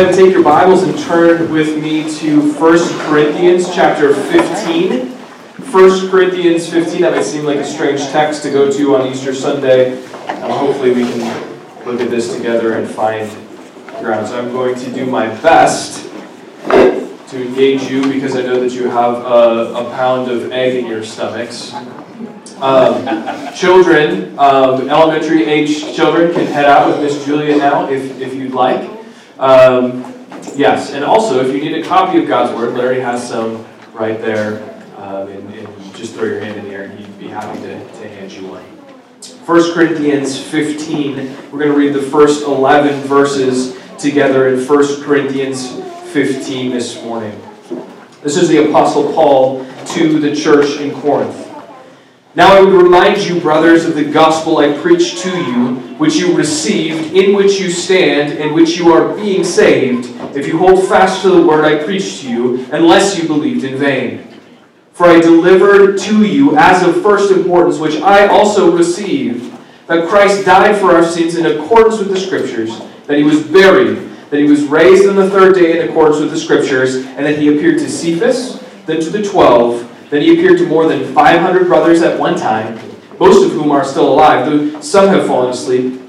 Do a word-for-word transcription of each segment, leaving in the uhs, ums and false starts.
ahead and take your Bibles and turn with me to First Corinthians chapter fifteen. First Corinthians fifteen, that may seem like a strange text to go to on Easter Sunday. Um, hopefully we can look at this together and find ground. So I'm going to do my best to engage you because I know that you have a, a pound of egg in your stomachs. Um, children, um, elementary age children can head out with Miss Julia now if, if you'd like. Um, yes, and also if you need a copy of God's Word, Larry has some right there. Um, and, and just throw your hand in the air and he'd be happy to, to hand you one. First Corinthians fifteen, we're going to read the first eleven verses together in First Corinthians fifteen this morning. This is the Apostle Paul to the church in Corinth. Now I would remind you, brothers, of the gospel I preached to you, which you received, in which you stand, in which you are being saved, if you hold fast to the word I preached to you, unless you believed in vain. For I delivered to you as of first importance, which I also received, that Christ died for our sins in accordance with the Scriptures, that he was buried, that he was raised on the third day in accordance with the Scriptures, and that he appeared to Cephas, then to the twelve, then he appeared to more than five hundred brothers at one time, most of whom are still alive, though some have fallen asleep.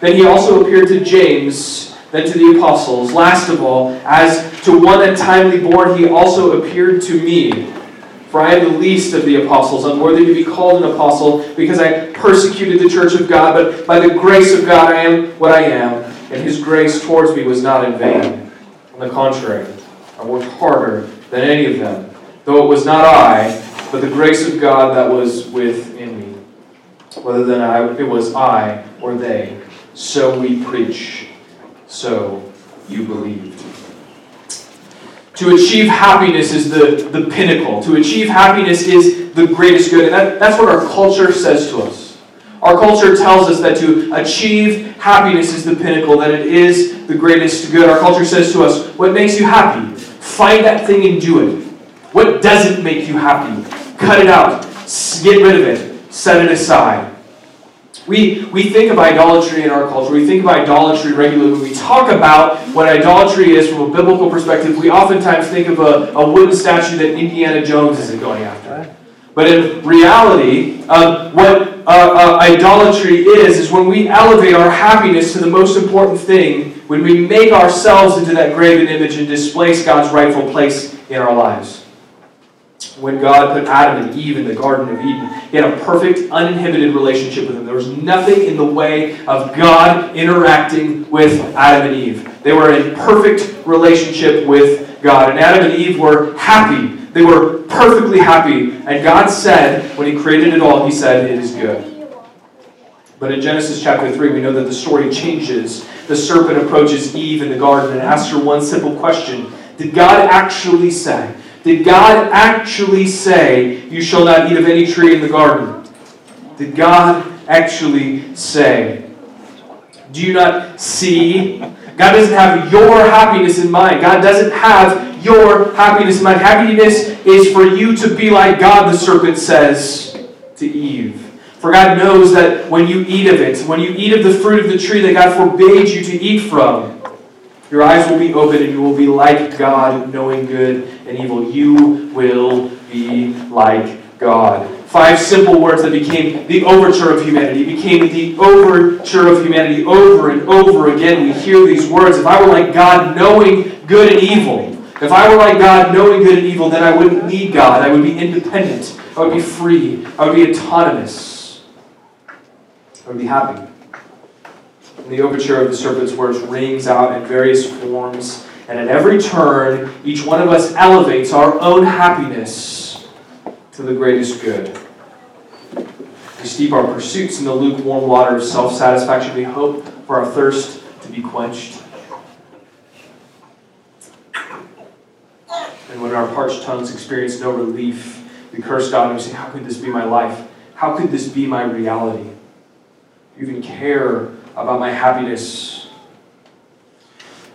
Then he also appeared to James, then to the apostles. Last of all, as to one untimely born, he also appeared to me. For I am the least of the apostles, unworthy to be called an apostle, because I persecuted the church of God, but by the grace of God I am what I am, and his grace towards me was not in vain. On the contrary, I worked harder than any of them. Though it was not I, but the grace of God that was within me. Whether then I, it was I or they, so we preach, so you believed. To achieve happiness is the, the pinnacle. To achieve happiness is the greatest good. And that, that's what our culture says to us. Our culture tells us that to achieve happiness is the pinnacle, that it is the greatest good. Our culture says to us, what makes you happy? Find that thing and do it. What doesn't make you happy? Cut it out. Get rid of it. Set it aside. We we think of idolatry in our culture. We think of idolatry regularly. When we talk about what idolatry is from a biblical perspective, we oftentimes think of a, a wooden statue that Indiana Jones isn't going after. But in reality, um, what uh, uh, idolatry is, is when we elevate our happiness to the most important thing, when we make ourselves into that graven image and displace God's rightful place in our lives. When God put Adam and Eve in the Garden of Eden, he had a perfect, uninhibited relationship with them. There was nothing in the way of God interacting with Adam and Eve. They were in perfect relationship with God. And Adam and Eve were happy. They were perfectly happy. And God said, when he created it all, he said, it is good. But in Genesis chapter three, we know that the story changes. The serpent approaches Eve in the garden and asks her one simple question. Did God actually say? Did God actually say, you shall not eat of any tree in the garden? Did God actually say? Do you not see? God doesn't have your happiness in mind. God doesn't have your happiness in mind. Happiness is for you to be like God, the serpent says to Eve. For God knows that when you eat of it, when you eat of the fruit of the tree that God forbade you to eat from, your eyes will be open and you will be like God, knowing good and evil. You will be like God. Five simple words that became the overture of humanity, became the overture of humanity over and over again. We hear these words. If I were like God, knowing good and evil, if I were like God, knowing good and evil, then I wouldn't need God. I would be independent. I would be free. I would be autonomous. I would be happy. And the overture of the serpent's words rings out in various forms, and at every turn, each one of us elevates our own happiness to the greatest good. We steep our pursuits in the lukewarm water of self-satisfaction. We hope for our thirst to be quenched. And when our parched tongues experience no relief, we curse God and we say, how could this be my life? How could this be my reality? You even care about my happiness.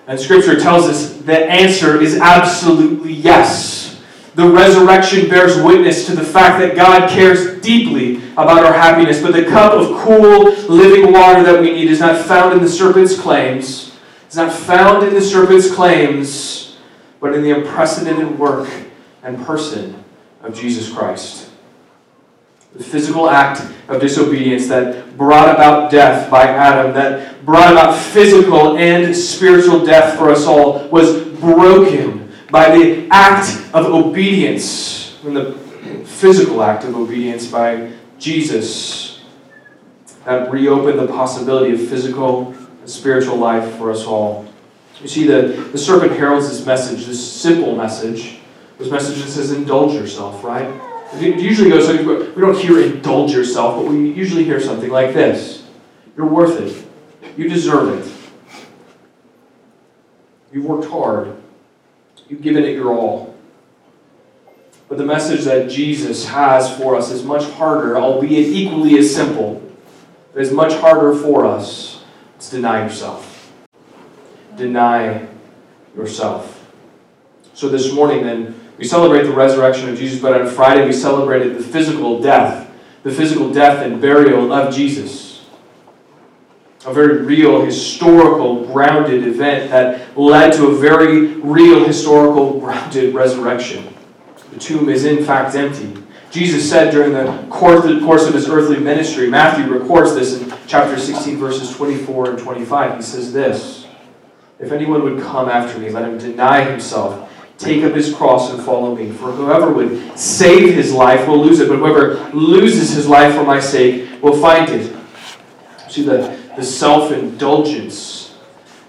And Scripture tells us the answer is absolutely yes. The resurrection bears witness to the fact that God cares deeply about our happiness, but the cup of cool, living water that we need is not found in the serpent's claims. is not found in the serpent's claims, but in the unprecedented work and person of Jesus Christ. The physical act of disobedience that brought about death by Adam, that brought about physical and spiritual death for us all, was broken by the act of obedience, and the physical act of obedience by Jesus, that reopened the possibility of physical and spiritual life for us all. You see, the, the serpent heralds this message, this simple message, this message that says, indulge yourself, right? It usually goes, we don't hear indulge yourself, but we usually hear something like this. You're worth it. You deserve it. You've worked hard. You've given it your all. But the message that Jesus has for us is much harder, albeit equally as simple. It is much harder for us. It's deny yourself. Deny yourself. So this morning then, we celebrate the resurrection of Jesus, but on Friday we celebrated the physical death, the physical death and burial of Jesus. A very real, historical, grounded event that led to a very real, historical, grounded resurrection. The tomb is in fact empty. Jesus said during the course of his earthly ministry, Matthew records this in chapter sixteen, verses twenty-four and twenty-five. He says this, "If anyone would come after me, let him deny himself, take up his cross and follow me. For whoever would save his life will lose it, but whoever loses his life for my sake will find it." See, the, the self-indulgence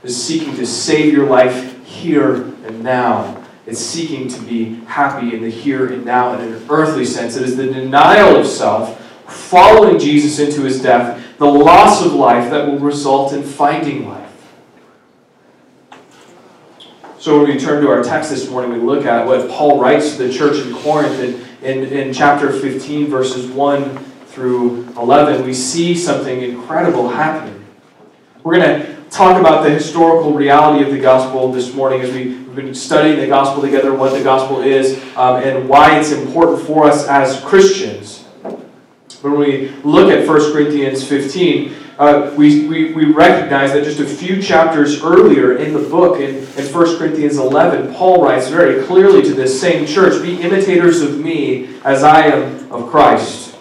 is seeking to save your life here and now. It's seeking to be happy in the here and now in an earthly sense. It is the denial of self, following Jesus into his death, the loss of life that will result in finding life. So when we turn to our text this morning, we look at what Paul writes to the church in Corinth in, in, in chapter fifteen, verses one through eleven. We see something incredible happening. We're going to talk about the historical reality of the gospel this morning as we, we've been studying the gospel together, what the gospel is, um, and why it's important for us as Christians. When we look at First Corinthians fifteen, Uh, we, we, we recognize that just a few chapters earlier in the book, in, in First Corinthians eleven, Paul writes very clearly to this same church, "Be imitators of me as I am of Christ."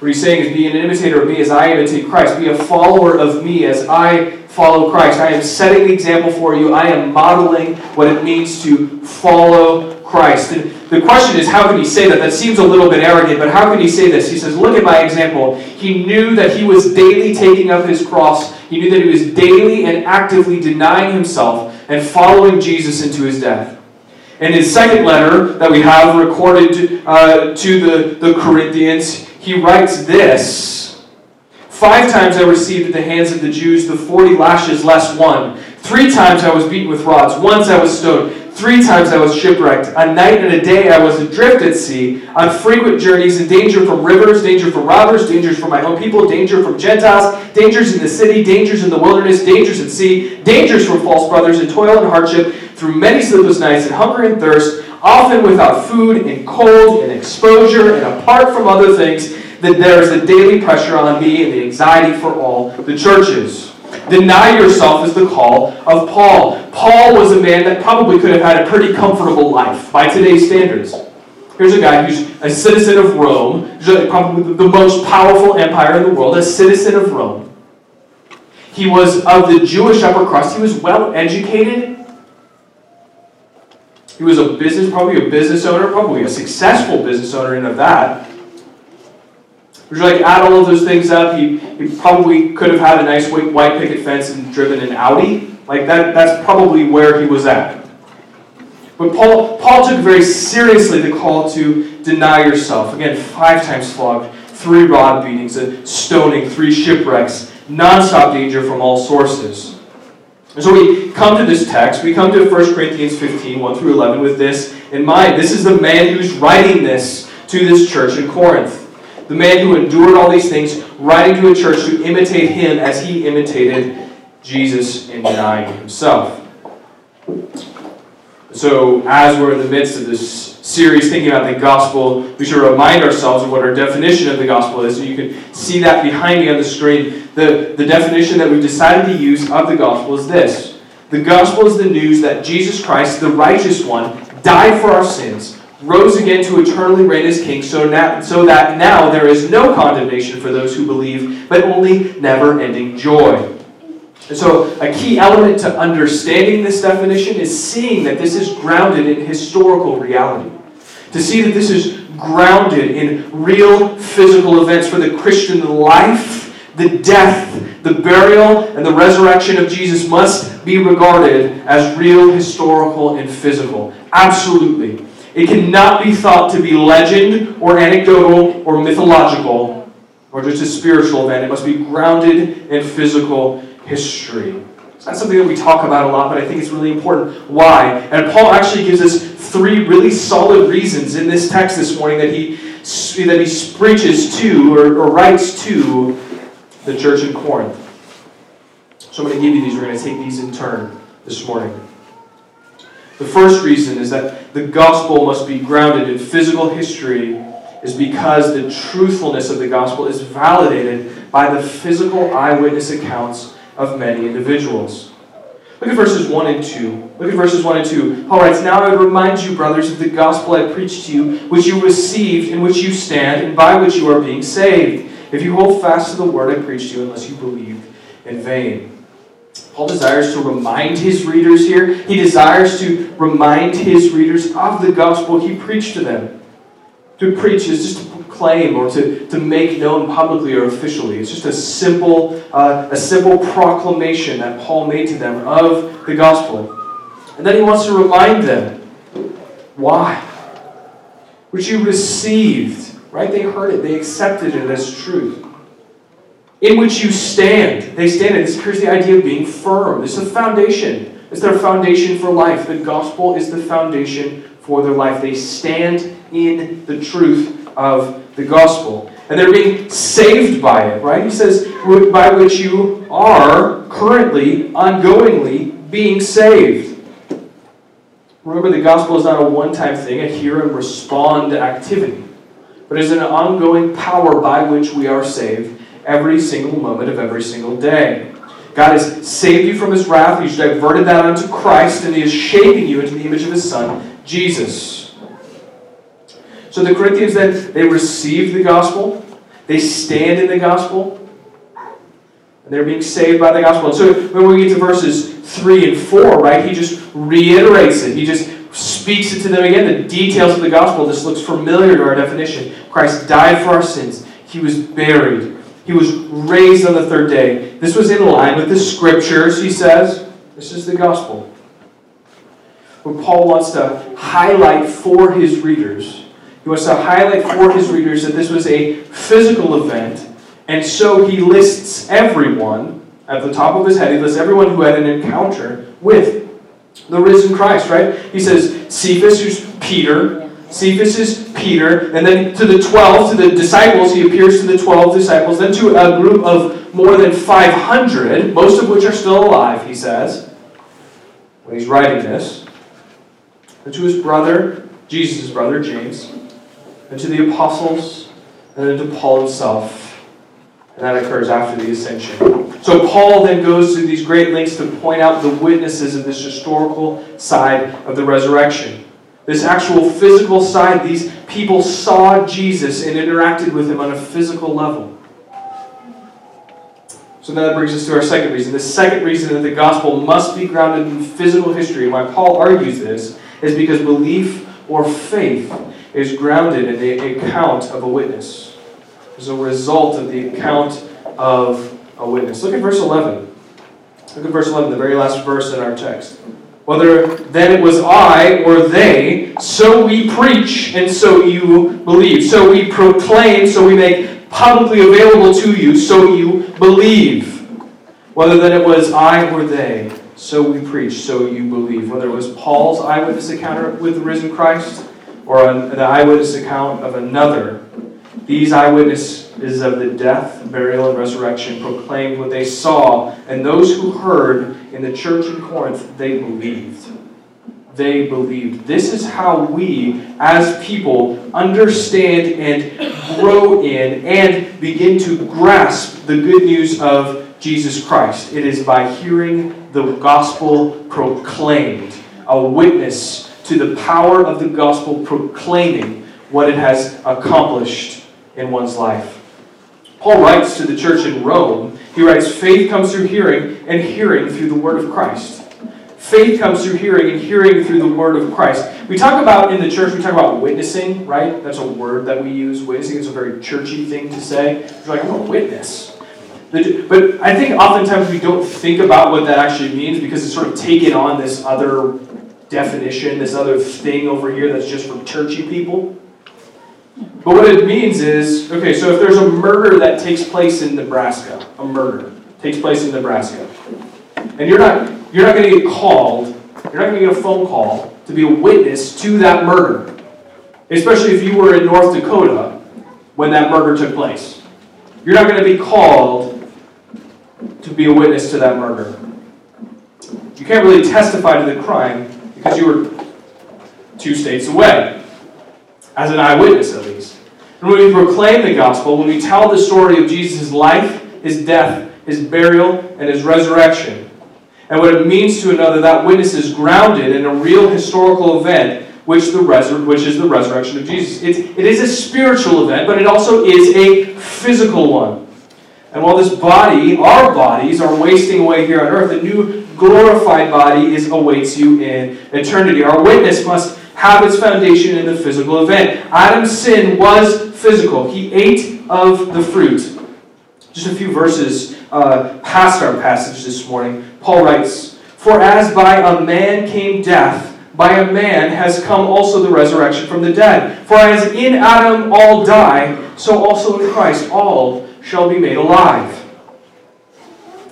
What he's saying is, be an imitator of me as I imitate Christ. Be a follower of me as I follow Christ. I am setting the example for you. I am modeling what it means to follow Christ. And the question is, how can he say that? That seems a little bit arrogant, but how can he say this? He says, look at my example. He knew that he was daily taking up his cross. He knew that he was daily and actively denying himself and following Jesus into his death. In his second letter that we have recorded uh, to the, the Corinthians, he writes this, "Five times I received at the hands of the Jews the forty lashes less one. Three times I was beaten with rods. Once I was stoned. Three times I was shipwrecked. A night and a day I was adrift at sea, on frequent journeys, in danger from rivers, danger from robbers, dangers from my own people, danger from Gentiles, dangers in the city, dangers in the wilderness, dangers at sea, dangers from false brothers, and toil and hardship, through many sleepless nights, and hunger and thirst, often without food, and cold, and exposure, and apart from other things, that there is the daily pressure on me and the anxiety for all the churches." Deny yourself is the call of Paul. Paul was a man that probably could have had a pretty comfortable life by today's standards. Here's a guy who's a citizen of Rome, probably the most powerful empire in the world, a citizen of Rome. He was of the Jewish upper crust. He was well educated. He was a business, probably a business owner, probably a successful business owner in of that. Would you like to add all of those things up? He, he probably could have had a nice white picket fence and driven an Audi. Like that, that's probably where he was at. But Paul, Paul took very seriously the call to deny yourself. Again, five times flogged, three rod beatings, a stoning, three shipwrecks, nonstop danger from all sources. And so we come to this text, we come to First Corinthians fifteen, one through eleven with this in mind. This is the man who's writing this to this church in Corinth. The man who endured all these things, writing to a church to imitate him as he imitated Jesus in denying himself. So, as we're in the midst of this series thinking about the gospel, we should remind ourselves of what our definition of the gospel is. So you can see that behind me on the screen. The, the definition that we've decided to use of the gospel is this. The gospel is the news that Jesus Christ, the righteous one, died for our sins, rose again to eternally reign as king, so, now, so that now there is no condemnation for those who believe, but only never-ending joy. And so a key element to understanding this definition is seeing that this is grounded in historical reality. To see that this is grounded in real physical events for the Christian life, the death, the burial, and the resurrection of Jesus must be regarded as real, historical, and physical. Absolutely. It cannot be thought to be legend or anecdotal or mythological or just a spiritual event. It must be grounded in physical history. It's not something that we talk about a lot, but I think it's really important. Why? And Paul actually gives us three really solid reasons in this text this morning that he that he preaches to or, or writes to the church in Corinth. So I'm going to give you these. We're going to take these in turn this morning. The first reason is that the gospel must be grounded in physical history is because the truthfulness of the gospel is validated by the physical eyewitness accounts of many individuals. Look at verses one and two. Look at verses one and two. Paul writes, "Now I remind you, brothers, of the gospel I preached to you, which you received, in which you stand, and by which you are being saved, if you hold fast to the word I preached to you, unless you believed in vain." Paul desires to remind his readers here. He desires to remind his readers of the gospel he preached to them. To preach is just to proclaim or to, to make known publicly or officially. It's just a simple, uh, a simple proclamation that Paul made to them of the gospel. And then he wants to remind them. Why? Which you received. Right? They heard it. They accepted it as truth. In which you stand. They stand in. Here's the idea of being firm. It's a foundation. It's their foundation for life. The gospel is the foundation for their life. They stand in the truth of the gospel. And they're being saved by it, right? He says, by which you are currently, ongoingly being saved. Remember, the gospel is not a one-time thing, a hear and respond activity, but is an ongoing power by which we are saved every single moment of every single day. God has saved you from His wrath. He's diverted that unto Christ, and He is shaping you into the image of His Son, Jesus. So the Corinthians then, they receive the gospel. They stand in the gospel. And they're being saved by the gospel. And so when we get to verses three and four, right, he just reiterates it. He just speaks it to them again. The details of the gospel, this looks familiar to our definition. Christ died for our sins. He was buried. He was raised on the third day. This was in line with the scriptures, he says. This is the gospel. When Paul wants to highlight for his readers, he wants to highlight for his readers that this was a physical event, and so he lists everyone, at the top of his head, he lists everyone who had an encounter with the risen Christ, right? He says, Cephas, who's Peter, Cephas is Peter, and then to the twelve, to the disciples, he appears to the twelve disciples, then to a group of more than five hundred, most of which are still alive, he says, when he's writing this, and to his brother, Jesus' brother, James, and to the apostles, and then to Paul himself, and that occurs after the ascension. So Paul then goes through these great lengths to point out the witnesses of this historical side of the resurrection. This actual physical side, these people saw Jesus and interacted with Him on a physical level. So now that brings us to our second reason. The second reason that the gospel must be grounded in physical history, and why Paul argues this, is because belief or faith is grounded in the account of a witness. It's a result of the account of a witness. Look at verse eleven. Look at verse eleven, the very last verse in our text. Whether then it was I or they, so we preach and so you believe. So we proclaim, so we make publicly available to you, so you believe. Whether then it was I or they, so we preach, so you believe. Whether it was Paul's eyewitness encounter with the risen Christ or an eyewitness account of another, these eyewitnesses of the death, burial, and resurrection proclaimed what they saw, and those who heard in the church in Corinth, they believed. They believed. This is how we, as people, understand and grow in and begin to grasp the good news of Jesus Christ. It is by hearing the gospel proclaimed, a witness to the power of the gospel proclaiming what it has accomplished in one's life. Paul writes to the church in Rome, he writes, faith comes through hearing, and hearing through the word of Christ. Faith comes through hearing, and hearing through the word of Christ. We talk about, in the church, we talk about witnessing, right? That's a word that we use. Witnessing is a very churchy thing to say. You're like, I'm a witness. But I think oftentimes we don't think about what that actually means because it's sort of taken on this other definition, this other thing over here that's just for churchy people. But what it means is, okay, so if there's a murder that takes place in Nebraska, a murder takes place in Nebraska, and you're not you're not going to get called, you're not going to get a phone call to be a witness to that murder, especially if you were in North Dakota when that murder took place. You're not going to be called to be a witness to that murder. You can't really testify to the crime because you were two states away. As an eyewitness, at least. And when we proclaim the gospel, when we tell the story of Jesus' life, his death, his burial, and his resurrection, and what it means to another, that witness is grounded in a real historical event, which the resur- which is the resurrection of Jesus. It's, it is a spiritual event, but it also is a physical one. And while this body, our bodies, are wasting away here on earth, a new glorified body is awaits you in eternity. Our witness must have its foundation in the physical event. Adam's sin was physical. He ate of the fruit. Just a few verses uh, past our passage this morning, Paul writes, for as by a man came death, by a man has come also the resurrection from the dead. For as in Adam all die, so also in Christ all shall be made alive.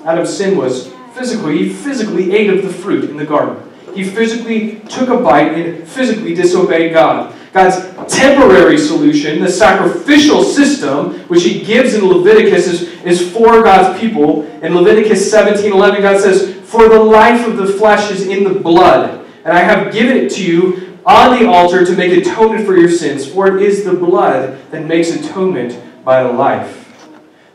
Adam's sin was physical. He physically ate of the fruit in the garden. He physically took a bite and physically disobeyed God. God's temporary solution, the sacrificial system, which he gives in Leviticus, is, is for God's people. In Leviticus seventeen eleven, God says, for the life of the flesh is in the blood, and I have given it to you on the altar to make atonement for your sins, for it is the blood that makes atonement by the life.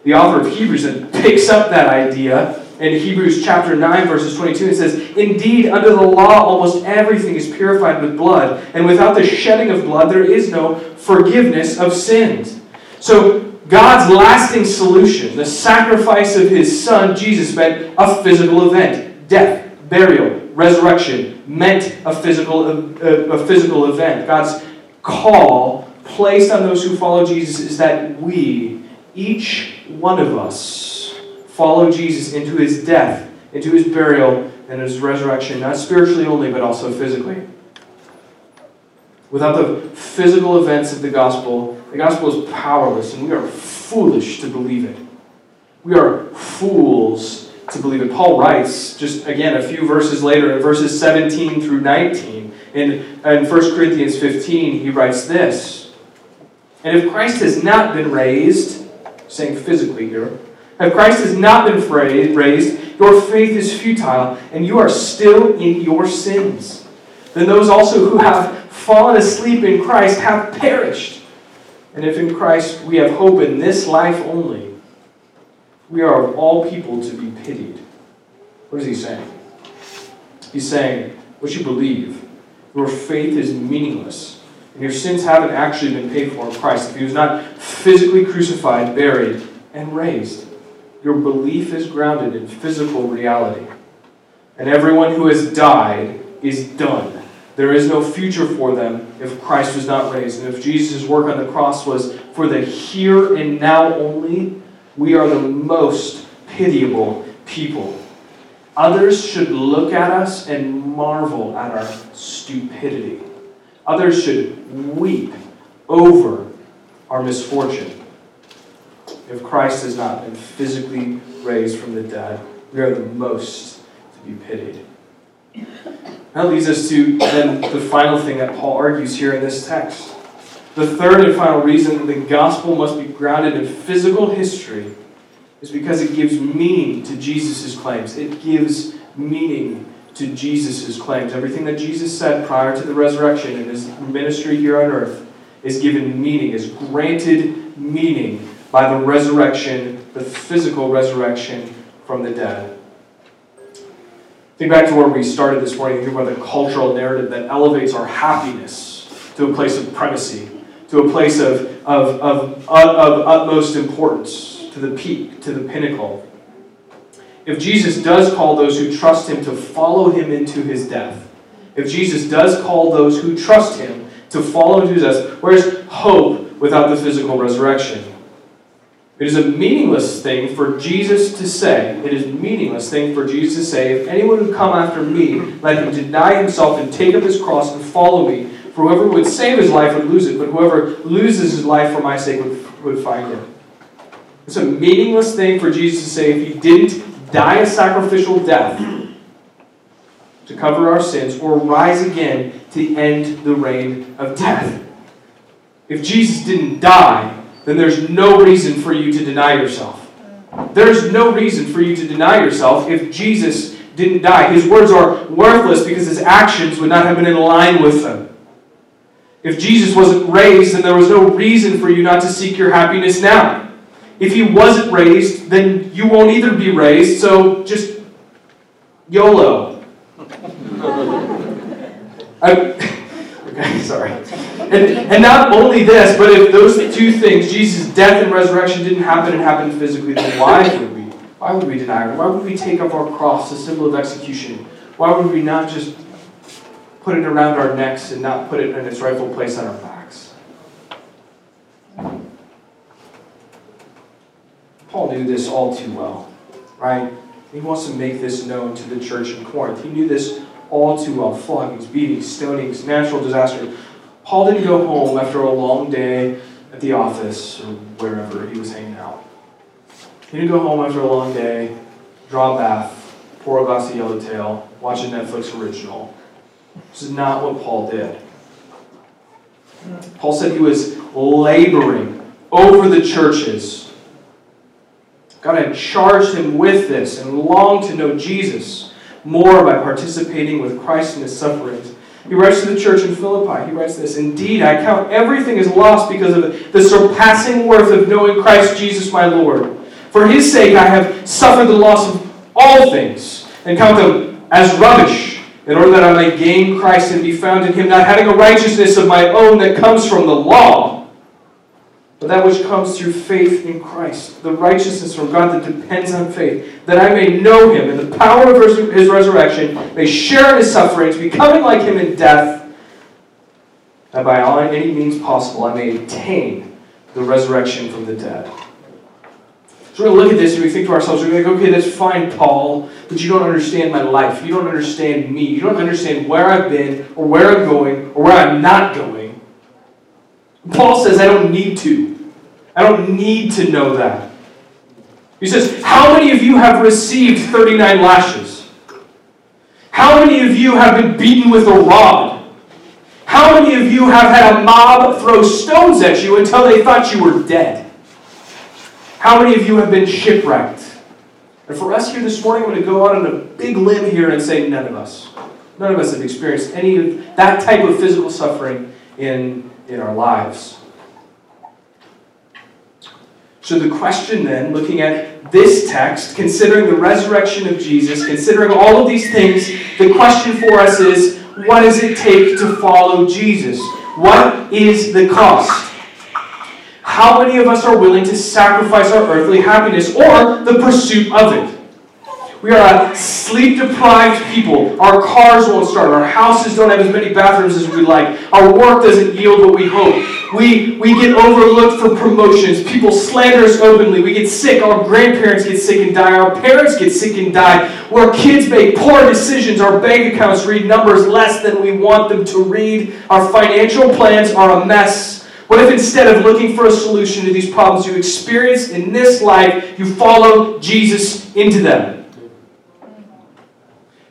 The author of Hebrews then picks up that idea in Hebrews chapter nine, verses twenty-two, it says, indeed, under the law, almost everything is purified with blood, and without the shedding of blood, there is no forgiveness of sins. So God's lasting solution, the sacrifice of his son, Jesus, meant a physical event. Death, burial, resurrection meant a physical, a, a physical event. God's call placed on those who follow Jesus is that we, each one of us, follow Jesus into his death, into his burial, and his resurrection, not spiritually only, but also physically. Without the physical events of the gospel, the gospel is powerless, and we are foolish to believe it. We are fools to believe it. Paul writes, just again, a few verses later, in verses seventeen through nineteen, in, in First Corinthians fifteen, he writes this, and if Christ has not been raised, saying physically here, if Christ has not been raised, your faith is futile, and you are still in your sins. Then those also who have fallen asleep in Christ have perished. And if in Christ we have hope in this life only, we are of all people to be pitied. What is he saying? He's saying, what you believe, your faith is meaningless, and your sins haven't actually been paid for in Christ. If he was not physically crucified, buried, and raised, your belief is grounded in physical reality. And everyone who has died is done. There is no future for them if Christ was not raised. And if Jesus' work on the cross was for the here and now only, we are the most pitiable people. Others should look at us and marvel at our stupidity. Others should weep over our misfortune. If Christ has not been physically raised from the dead, we are the most to be pitied. That leads us to then the final thing that Paul argues here in this text. The third and final reason that the gospel must be grounded in physical history is because it gives meaning to Jesus' claims. It gives meaning to Jesus' claims. Everything that Jesus said prior to the resurrection and his ministry here on earth is given meaning, is granted meaning by the resurrection, the physical resurrection from the dead. Think back to where we started this morning. Think about the cultural narrative that elevates our happiness to a place of primacy, to a place of, of, of, of, of utmost importance, to the peak, to the pinnacle. If Jesus does call those who trust him to follow him into his death, if Jesus does call those who trust him to follow into his death, where's hope without the physical resurrection? It is a meaningless thing for Jesus to say. It is a meaningless thing for Jesus to say, if anyone would come after me, let him deny himself and take up his cross and follow me. For whoever would save his life would lose it, but whoever loses his life for my sake would, would find it. It's a meaningless thing for Jesus to say if he didn't die a sacrificial death to cover our sins or rise again to end the reign of death. If Jesus didn't die, then there's no reason for you to deny yourself. There's no reason for you to deny yourself if Jesus didn't die. His words are worthless because his actions would not have been in line with them. If Jesus wasn't raised, then there was no reason for you not to seek your happiness now. If he wasn't raised, then you won't either be raised, so just YOLO. I, okay, sorry. And, and not only this, but if those two things, Jesus' death and resurrection, didn't happen and happened physically, then why would we? Why would we deny it? Why would we take up our cross, the symbol of execution? Why would we not just put it around our necks and not put it in its rightful place on our backs? Paul knew this all too well, right? He wants to make this known to the church in Corinth. He knew this all too well. Floggings, beatings, stonings, natural disaster. Paul didn't go home after a long day at the office or wherever he was hanging out. He didn't go home after a long day, draw a bath, pour a glass of Yellowtail, watch a Netflix original. This is not what Paul did. Paul said he was laboring over the churches. God had charged him with this and longed to know Jesus more by participating with Christ in his sufferings. He writes to the church in Philippi. He writes this, "Indeed, I count everything as lost because of the surpassing worth of knowing Christ Jesus my Lord. For his sake I have suffered the loss of all things and count them as rubbish, in order that I may gain Christ and be found in him, not having a righteousness of my own that comes from the law, but that which comes through faith in Christ, the righteousness from God that depends on faith, that I may know him and the power of his resurrection, may share in his sufferings, becoming like him in death, that by all any means possible I may attain the resurrection from the dead." So we're going to look at this and we think to ourselves, we're going to be like, okay, that's fine, Paul, but you don't understand my life. You don't understand me. You don't understand where I've been or where I'm going or where I'm not going. Paul says, I don't need to. I don't need to know that. He says, how many of you have received thirty-nine lashes? How many of you have been beaten with a rod? How many of you have had a mob throw stones at you until they thought you were dead? How many of you have been shipwrecked? And for us here this morning, I'm going to go out on a big limb here and say none of us. None of us have experienced any of that type of physical suffering in, in our lives. So the question then, looking at this text, considering the resurrection of Jesus, considering all of these things, the question for us is, what does it take to follow Jesus? What is the cost? How many of us are willing to sacrifice our earthly happiness or the pursuit of it? We are a sleep-deprived people. Our cars won't start. Our houses don't have as many bathrooms as we like. Our work doesn't yield what we hope. We, we get overlooked for promotions. People slander us openly. We get sick. Our grandparents get sick and die. Our parents get sick and die. Our kids make poor decisions. Our bank accounts read numbers less than we want them to read. Our financial plans are a mess. What if instead of looking for a solution to these problems you experience in this life, you follow Jesus into them?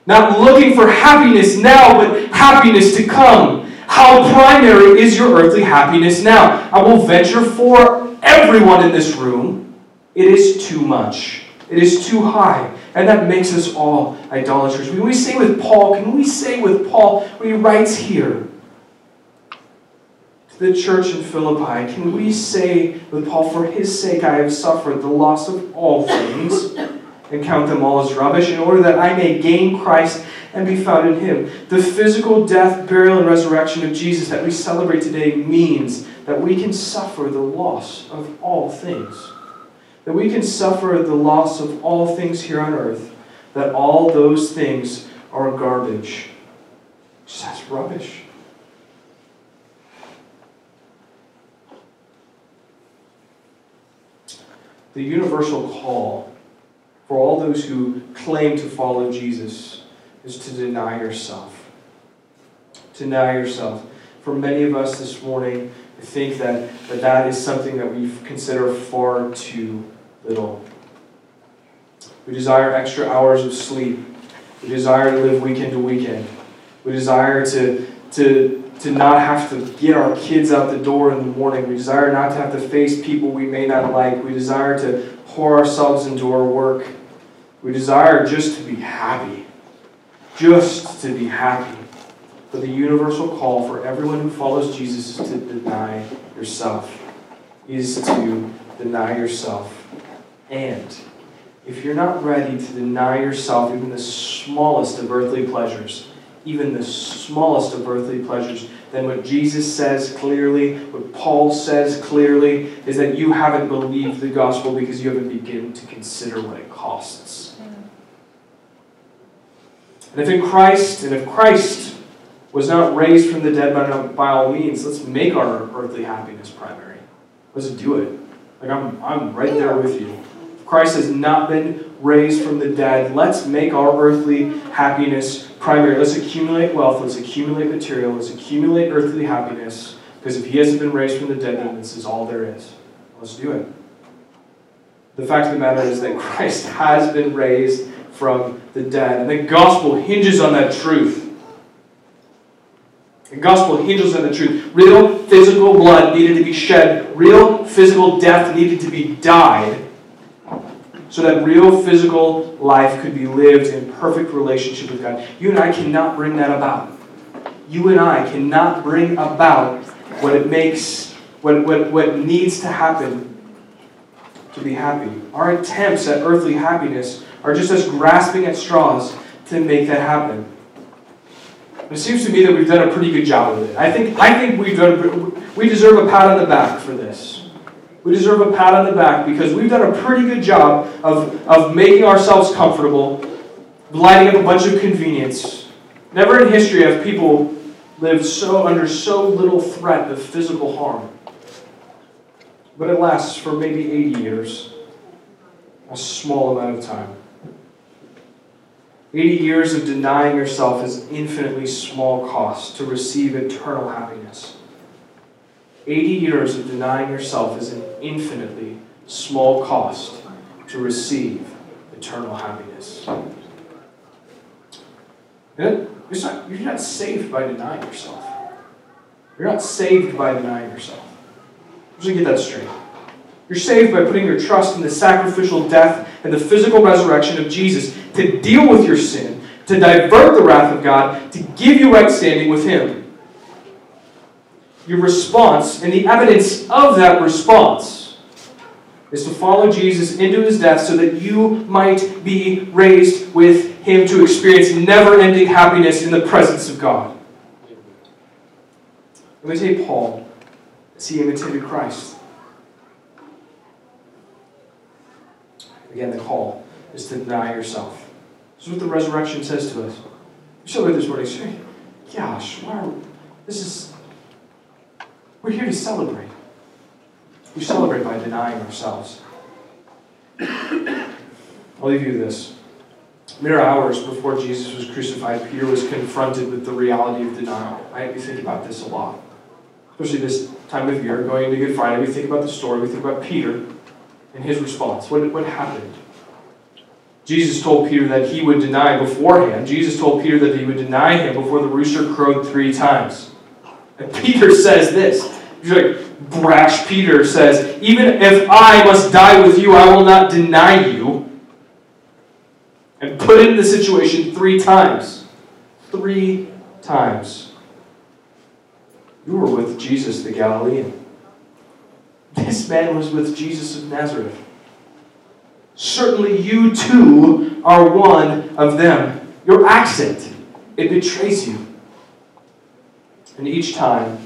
Not looking for happiness now, but happiness to come. How primary is your earthly happiness now? I will venture for everyone in this room, it is too much. It is too high. And that makes us all idolaters. When we say with Paul, can we say with Paul, when he writes here, the church in Philippi, can we say with Paul, for his sake I have suffered the loss of all things and count them all as rubbish, in order that I may gain Christ and be found in him. The physical death, burial, and resurrection of Jesus that we celebrate today means that we can suffer the loss of all things. That we can suffer the loss of all things here on earth. That all those things are garbage. Just that's rubbish. The universal call for all those who claim to follow Jesus is to deny yourself. Deny yourself. For many of us this morning, I think that that, that is something that we consider far too little. We desire extra hours of sleep. We desire to live weekend to weekend. We desire to, to, to not have to get our kids out the door in the morning. We desire not to have to face people we may not like. We desire to pour ourselves into our work. We desire just to be happy. Just to be happy. But the universal call for everyone who follows Jesus is to deny yourself. Is to deny yourself. And if you're not ready to deny yourself even the smallest of earthly pleasures, even the smallest of earthly pleasures, then what Jesus says clearly, what Paul says clearly, is that you haven't believed the gospel because you haven't begun to consider what it costs. And if in Christ, and if Christ was not raised from the dead by, no, by all means, let's make our earthly happiness primary. Let's do it. Like I'm, I'm right there with you. Christ has not been raised from the dead. Let's make our earthly happiness primary. Let's accumulate wealth. Let's accumulate material. Let's accumulate earthly happiness. Because if he hasn't been raised from the dead, then this is all there is. Let's do it. The fact of the matter is that Christ has been raised from the dead. And the gospel hinges on that truth. The gospel hinges on the truth. Real physical blood needed to be shed. Real physical death needed to be died. So that real physical life could be lived in perfect relationship with God. You and I cannot bring that about. You and I cannot bring about what it makes, what, what, what needs to happen to be happy. Our attempts at earthly happiness are just us grasping at straws to make that happen. It seems to me that we've done a pretty good job of it. I think I think we've done. We deserve a pat on the back for this. We deserve a pat on the back because we've done a pretty good job of, of making ourselves comfortable, lighting up a bunch of convenience. Never in history have people lived so under so little threat of physical harm. But it lasts for maybe eighty years. A small amount of time. eighty years of denying yourself is infinitely small cost to receive eternal happiness. eighty years of denying yourself is an infinitely small cost to receive eternal happiness. You're not, you're not saved by denying yourself. You're not saved by denying yourself. Just to get that straight. You're saved by putting your trust in the sacrificial death and the physical resurrection of Jesus to deal with your sin, to divert the wrath of God, to give you right standing with him. Your response and the evidence of that response is to follow Jesus into his death so that you might be raised with him to experience never-ending happiness in the presence of God. Imitate Paul as he imitated Christ. Again, the call is to deny yourself. This is what the resurrection says to us. You're still with this morning, saying, gosh, why are we, this is... We're here to celebrate. We celebrate by denying ourselves. I'll leave you this. Mere hours before Jesus was crucified, Peter was confronted with the reality of denial. I we think about this a lot. Especially this time of year, going into Good Friday, we think about the story, we think about Peter and his response. What, what happened? Jesus told Peter that he would deny beforehand. Jesus told Peter that he would deny him before the rooster crowed three times. And Peter says this. You're like, brash Peter says, even if I must die with you, I will not deny you. And put in the situation three times. Three times. You were with Jesus the Galilean. This man was with Jesus of Nazareth. Certainly you too are one of them. Your accent, it betrays you. And each time,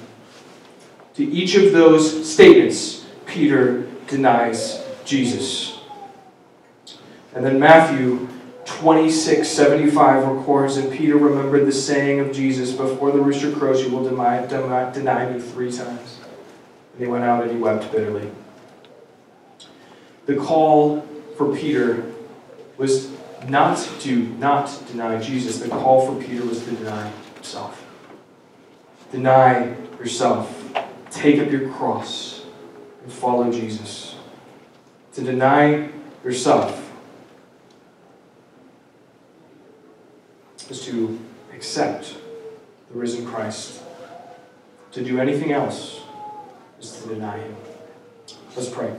to each of those statements, Peter denies Jesus. And then Matthew twenty-six seventy-five records, and Peter remembered the saying of Jesus, before the rooster crows, you will deny, deny, deny me three times. And he went out and he wept bitterly. The call for Peter was not to not deny Jesus. The call for Peter was to deny himself. Deny yourself. Take up your cross and follow Jesus. To deny yourself is to accept the risen Christ. To do anything else is to deny him. Let's pray.